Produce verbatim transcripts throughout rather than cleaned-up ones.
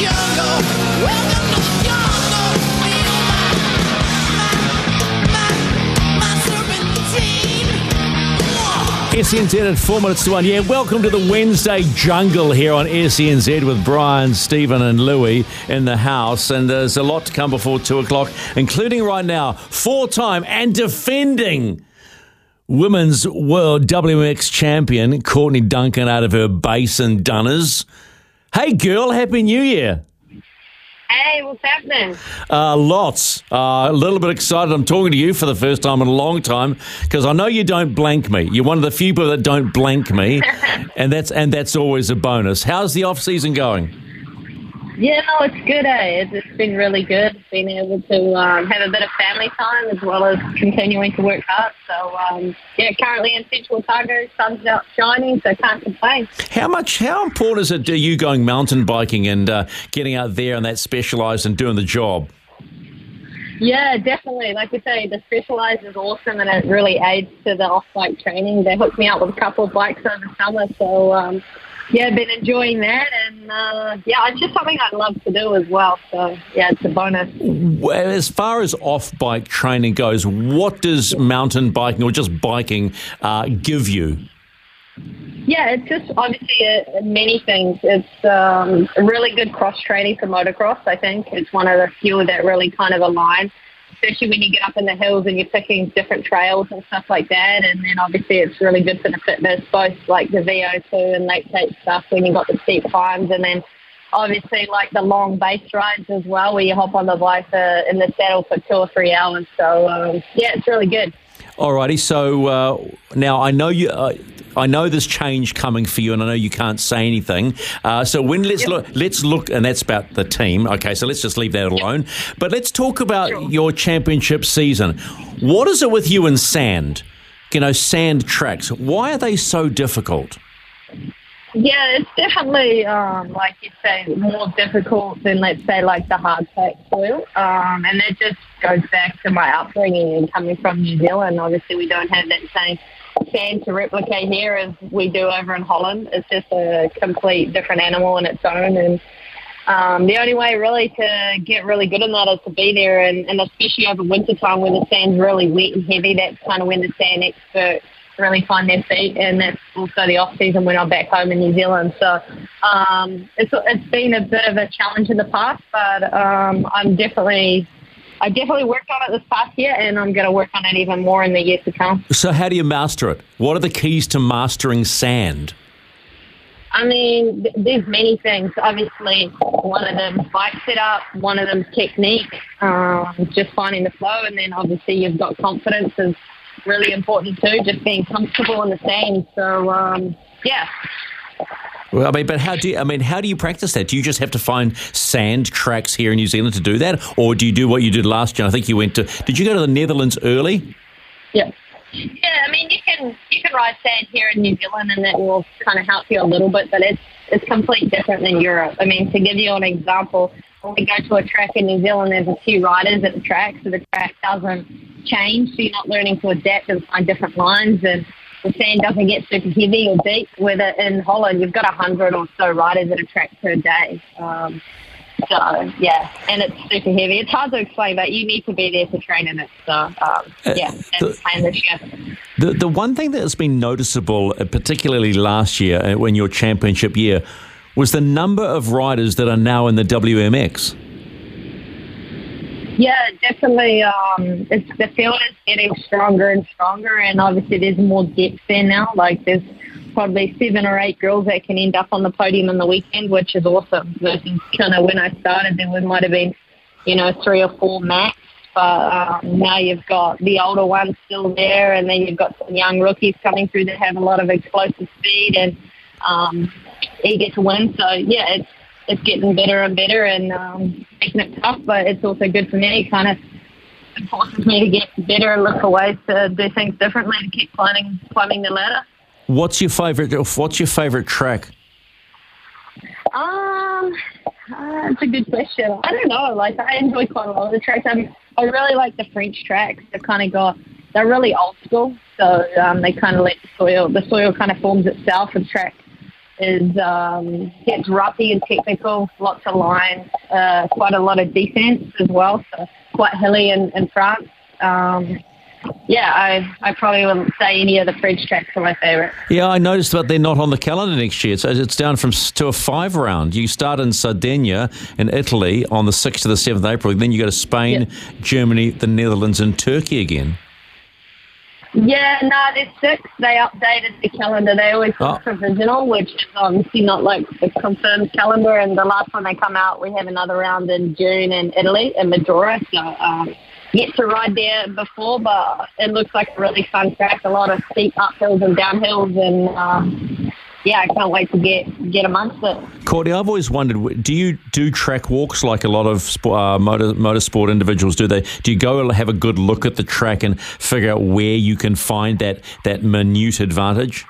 S N Z at four minutes to one. Yeah, welcome to the Wednesday jungle here on S N Z with Brian, Stephen and Louie in the house. And there's a lot to come before two o'clock, including right now, four-time and defending women's world W M X champion, Courtney Duncan, out of her base in Dunners. Hey, girl, Happy New Year. Hey, what's happening? Uh, lots. Uh, a little bit excited. I'm talking to you for the first time in a long time because I know you don't blank me. You're one of the few people that don't blank me, and that's and that's always a bonus. How's the off-season going? Yeah, no, it's good, eh? It's, it's been really good. Being able to um, have a bit of family time as well as continuing to work hard. So, um, yeah, currently in Central Otago, sun's out shining, so can't complain. How much, how important is it to you going mountain biking and uh, getting out there and that Specialised and doing the job? Yeah, definitely. Like I say, the Specialised is awesome and it really aids to the off-bike training. They hooked me up with a couple of bikes over summer, so... Um, Yeah, been enjoying that, and uh, yeah, it's just something I'd love to do as well, so yeah, it's a bonus. Well, as far as off-bike training goes, what does mountain biking or just biking uh, give you? Yeah, it's just obviously uh, many things. It's um, really good cross-training for motocross, I think. It's one of the few that really kind of align, especially when you get up in the hills and you're picking different trails and stuff like that. And then obviously it's really good for the fitness, both like the V O two and lactate stuff when you've got the steep climbs. And then obviously like the long base rides as well, where you hop on the bike uh, in the saddle for two or three hours. So, um, yeah, it's really good. Alrighty, so uh, now I know you. Uh, I know there's change coming for you, and I know you can't say anything. Uh, so when let's yep. look, let's look, and that's about the team. Okay, so let's just leave that alone. Yep. But let's talk about sure. your championship season. What is it with you and sand? You know, sand tracks. Why are they so difficult? Yeah, it's definitely, um, like you say, more difficult than, let's say, like the hard-packed soil. Um, and that just goes back to my upbringing and coming from New Zealand. Obviously, we don't have that same sand to replicate here as we do over in Holland. It's just a complete different animal in its own. And um, the only way really to get really good in that is to be there. And, and especially over winter time when the sand's really wet and heavy, that's kind of when the sand experts really find their feet, and that's also the off season when I'm back home in New Zealand. So um, it's it's been a bit of a challenge in the past, but um, I'm definitely I definitely worked on it this past year, and I'm going to work on it even more in the years to come. So how do you master it? What are the keys to mastering sand? I mean, th- there's many things. Obviously, one of them is bike setup, one of them is technique, um, just finding the flow, and then obviously you've got confidence as really important too, just being comfortable in the sand. So um, yeah. Well, I mean, but how do you, I mean, how do you practice that? Do you just have to find sand tracks here in New Zealand to do that, or do you do what you did last year? I think you went to. Did you go to the Netherlands early? Yeah. Yeah, I mean, you can you can ride sand here in New Zealand, and that will kind of help you a little bit, but it's it's completely different than Europe. I mean, to give you an example, when we go to a track in New Zealand, there's a few riders at the track, so the track doesn't change, so you're not learning to adapt and find different lines, and the sand doesn't get super heavy or deep. Whether in Holland, you've got a hundred or so riders at a track per day. Um, so, yeah, and it's super heavy. It's hard to explain, but you need to be there to train in it. So, um, yeah, that's the plan this year. The, the one thing that has been noticeable, particularly last year when your championship year, was the number of riders that are now in the W M X. Yeah, definitely. Um, it's, the field is getting stronger and stronger, and obviously there's more depth there now. Like there's probably seven or eight girls that can end up on the podium on the weekend, which is awesome. Versus kind of when I started, there might have been, you know, three or four max. But um, now you've got the older ones still there, and then you've got some young rookies coming through that have a lot of explosive speed and um, eager to win. So yeah, it's it's getting better and better and um, making it tough, but it's also good for me. It kind of forces me to get better and look for ways to do things differently to keep climbing climbing the ladder. What's your favorite? What's your favorite track? Um, uh, it's a good question. I don't know. Like I enjoy quite a lot of the tracks. I mean, I really like the French tracks. They've kind of got they're really old school, so um, they kind of let the soil the soil kind of forms itself, and track is um, gets roughy and technical. Lots of lines, uh, quite a lot of descents as well. So quite hilly in, in France. Um, Yeah, I, I probably wouldn't say any of the French tracks are my favourite. Yeah, I noticed that they're not on the calendar next year. So it's down from to a five round. You start in Sardinia in Italy on the sixth to the seventh of April. Then you go to Spain, yeah. Germany, the Netherlands and Turkey again. Yeah, no, there's six. They updated the calendar. They always have oh. provisional, which is obviously not like the confirmed calendar. And the last one they come out, we have another round in June in Italy, in Majora. So... Um, yet to ride there before, but it looks like a really fun track. A lot of steep uphills and downhills, and uh, yeah, I can't wait to get get amongst it. Courtney, I've always wondered: do you do track walks like a lot of sport, uh, motor motorsport individuals do? They do you go have a good look at the track and figure out where you can find that that minute advantage?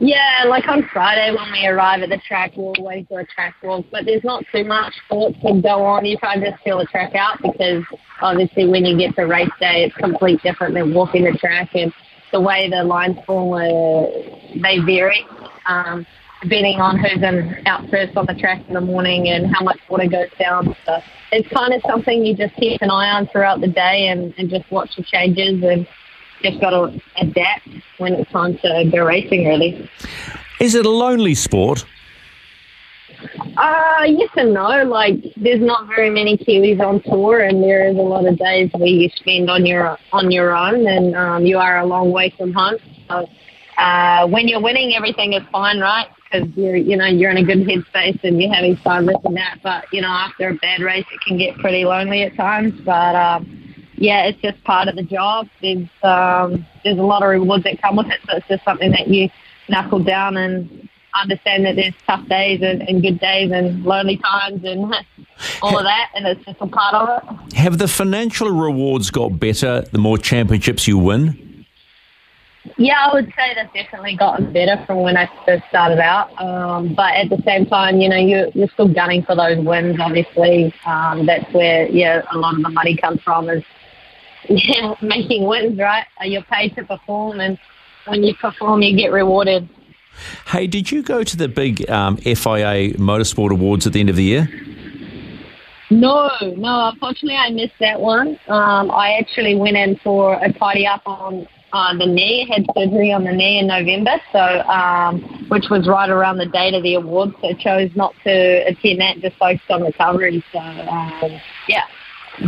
Yeah, like on Friday when we arrive at the track, we'll always do a track walk, but there's not too much thought to go on. You can't just feel the track out because obviously when you get to race day, it's completely different than walking the track, and the way the lines form, uh, they vary, um, depending on who's in, out first on the track in the morning and how much water goes down. So it's kind of something you just keep an eye on throughout the day and, and just watch the changes and just got to adapt when it's time to go racing, really. Is it a lonely sport? Uh, yes and no. Like, there's not very many Kiwis on tour, and there is a lot of days where you spend on your on your own, and um, you are a long way from home. So uh, when you're winning, everything is fine, right? Because you're you know you're in a good headspace and you're having fun with that. But you know, after a bad race, it can get pretty lonely at times. But um, Yeah, it's just part of the job. There's um, there's a lot of rewards that come with it, so it's just something that you knuckle down and understand that there's tough days and, and good days and lonely times and all of that, and it's just a part of it. Have the financial rewards got better the more championships you win? Yeah, I would say they've definitely gotten better from when I first started out. Um, but at the same time, you know, you're, you're still gunning for those wins, obviously. Um, that's where, yeah, a lot of the money comes from is, yeah, making wins, right? You're paid to perform, and when you perform, you get rewarded. Hey, did you go to the big um, F I A Motorsport Awards at the end of the year? No, no. Unfortunately, I missed that one. Um, I actually went in for a tidy up on uh, the knee. Had surgery on the knee in November, so um, which was right around the date of the awards. So I chose not to attend that, just focused on recovery. So, um, yeah.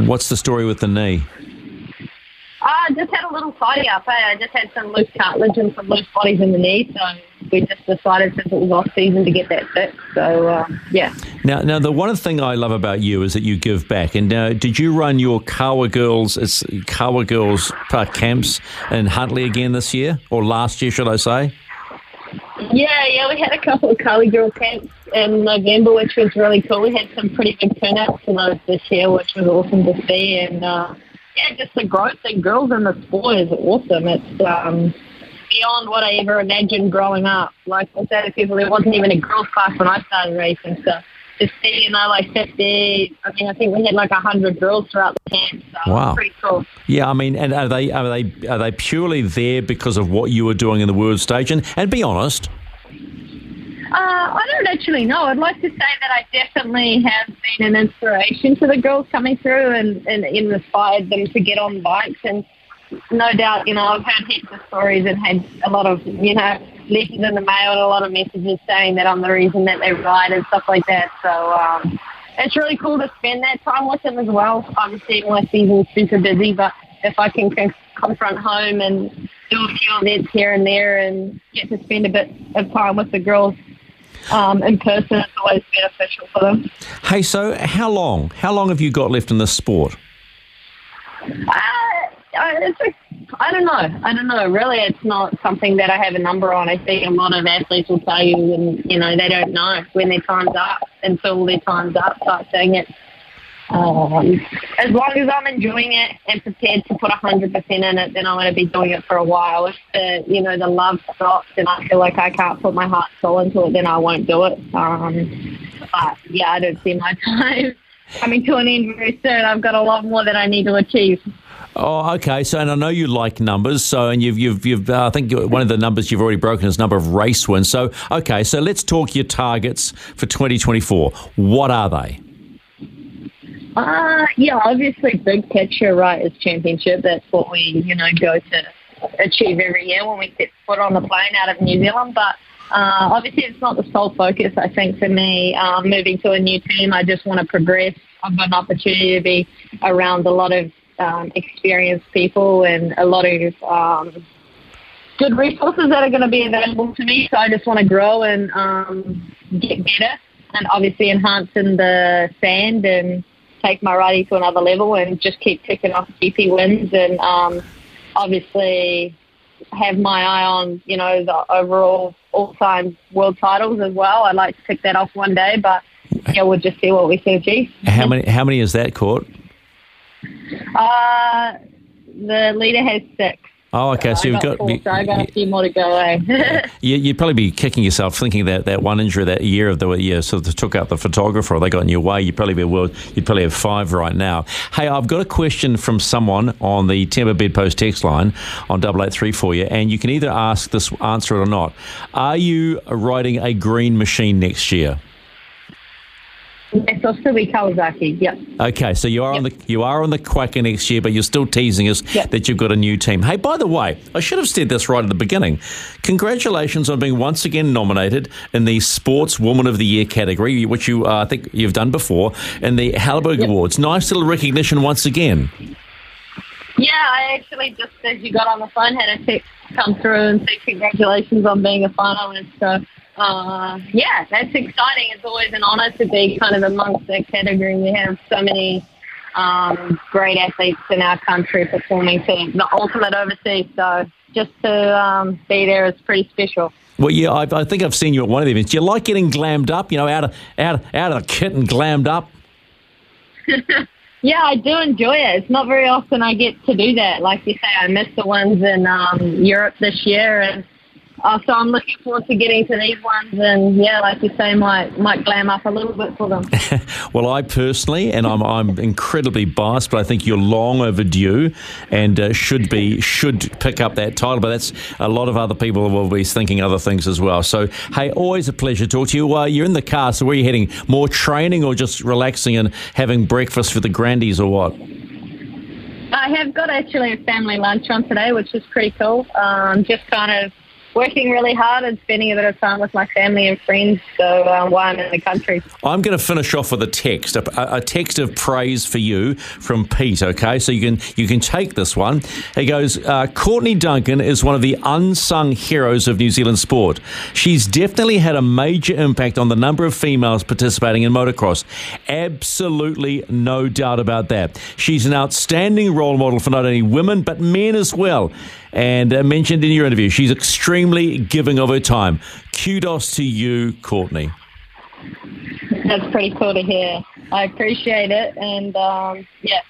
What's the story with the knee? I uh, just had a little tidy up. Eh? I just had some loose cartilage and some loose bodies in the knee, so we just decided since it was off season to get that fixed. So uh, yeah. Now, now the one thing I love about you is that you give back. And now, uh, did you run your Kawa Girls? It's Kawa Girls uh, camps in Huntley again this year, or last year, should I say? Yeah, yeah, we had a couple of Kawa Girl camps in November, which was really cool. We had some pretty big turnouts for those this year, which was awesome to see, and. Uh, Yeah, just the growth in girls in the sport is awesome. It's um, beyond what I ever imagined growing up. Like I said to people, there wasn't even a girls class when I started racing. So just seeing, you know, like fifty, I mean, I think we had like one hundred girls throughout the camp. So wow. It was pretty cool. Yeah, I mean, and are they are they are they purely there because of what you were doing in the world stage? And, and be honest. Uh, I don't actually know. I'd like to say that I definitely have been an inspiration to the girls coming through and, and, and inspired them to get on bikes. And no doubt, you know, I've heard heaps of stories and had a lot of, you know, letters in the mail and a lot of messages saying that I'm the reason that they ride and stuff like that. So um, it's really cool to spend that time with them as well. Obviously, my season's super busy, but if I can con- confront home and do a few events here and there and get to spend a bit of time with the girls, Um, in person, it's always beneficial for them. Hey, so how long? How long have you got left in this sport? Uh, I it's a, I don't know. I don't know. Really, it's not something that I have a number on. I see a lot of athletes will tell you when, you know, they don't know when their time's up until their time's up type thing. It's, um, as long as I'm enjoying it and prepared to put one hundred percent in it, then I'm going to be doing it for a while. If the, you know, the love stops and I feel like I can't put my heart soul into it, then I won't do it. Um, but, yeah, I don't see my time coming to an end very soon. I've got a lot more that I need to achieve. Oh, okay. So, and I know you like numbers. So, and you've, you've, you've. Uh, I think one of the numbers you've already broken is number of race wins. So, okay. So, let's talk your targets for twenty twenty-four. What are they? Uh, yeah, obviously, big picture, right, is championship. That's what we, you know, go to achieve every year when we set foot on the plane out of New Zealand. But uh, obviously, it's not the sole focus. I think for me, um, moving to a new team, I just want to progress. I've got an opportunity to be around a lot of Um, experienced people and a lot of um, good resources that are going to be available to me. So I just want to grow and um, get better, and obviously enhancing the sand and take my riding to another level, and just keep ticking off G P wins, and um, obviously have my eye on, you know, the overall all-time world titles as well. I'd like to tick that off one day, but yeah, we'll just see what we can achieve. How many? How many is that, Court? Uh, the leader has six. Oh, okay. So, so you've got, got four, so I got a few more to go. Eh? yeah, you'd probably be kicking yourself thinking that that one injury that year of the year sort of took out the photographer, or they got in your way. You'd probably be a world. You'd probably have five right now. Hey, I've got a question from someone on the Timber Bedpost text line on double eight three for you, and you can either ask this, answer it or not. Are you riding a green machine next year? Yes, I'll still be Kawasaki, yep. Okay, so you are yep. on the you are on the Quacker next year, but you're still teasing us yep. that you've got a new team. Hey, by the way, I should have said this right at the beginning. Congratulations on being once again nominated in the Sports Woman of the Year category, which you uh, I think you've done before, in the Halberg yep. Awards. Nice little recognition once again. Yeah, I actually just, as you got on the phone, had a text come through and say congratulations on being a finalist, so... Uh, yeah, that's exciting. It's always an honour to be kind of amongst the category. We have so many um, great athletes in our country performing to the ultimate overseas, so just to um, be there is pretty special. Well, yeah, I, I think I've seen you at one of the events. Do you like getting glammed up, you know, out of, out, out of the kit and glammed up? Yeah, I do enjoy it. It's not very often I get to do that. Like you say, I missed the ones in um, Europe this year, and Uh, so I'm looking forward to getting to these ones, and yeah, like you say, might might glam up a little bit for them. Well, I personally, and I'm I'm incredibly biased, but I think you're long overdue, and uh, should be should pick up that title. But that's a lot of other people will be thinking other things as well. So hey, always a pleasure to talk to you. Uh, you're in the car, so where are you heading? More training, or just relaxing and having breakfast for the grandies, or what? I have got actually a family lunch on today, which is pretty cool. Um, just kind of working really hard and spending a bit of time with my family and friends, so um, while I'm in the country. I'm going to finish off with a text, a, a text of praise for you from Pete, okay? So you can you can take this one. He goes, uh, Courtney Duncan is one of the unsung heroes of New Zealand sport. She's definitely had a major impact on the number of females participating in motocross. Absolutely no doubt about that. She's an outstanding role model for not only women, but men as well. And uh, mentioned in your interview, she's extremely giving of her time. Kudos to you, Courtney. That's pretty cool to hear. I appreciate it. And, um, yeah,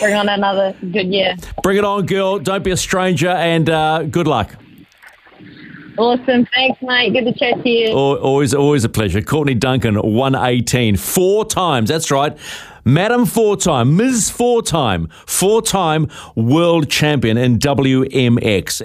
bring on another good year. Bring it on, girl. Don't be a stranger, and uh, good luck. Awesome. Thanks, mate. Good to chat to you. Always, always a pleasure. Courtney Duncan, one eighteen, four times. That's right. Madam four-time, Miz four-time, four-time world champion in W M X.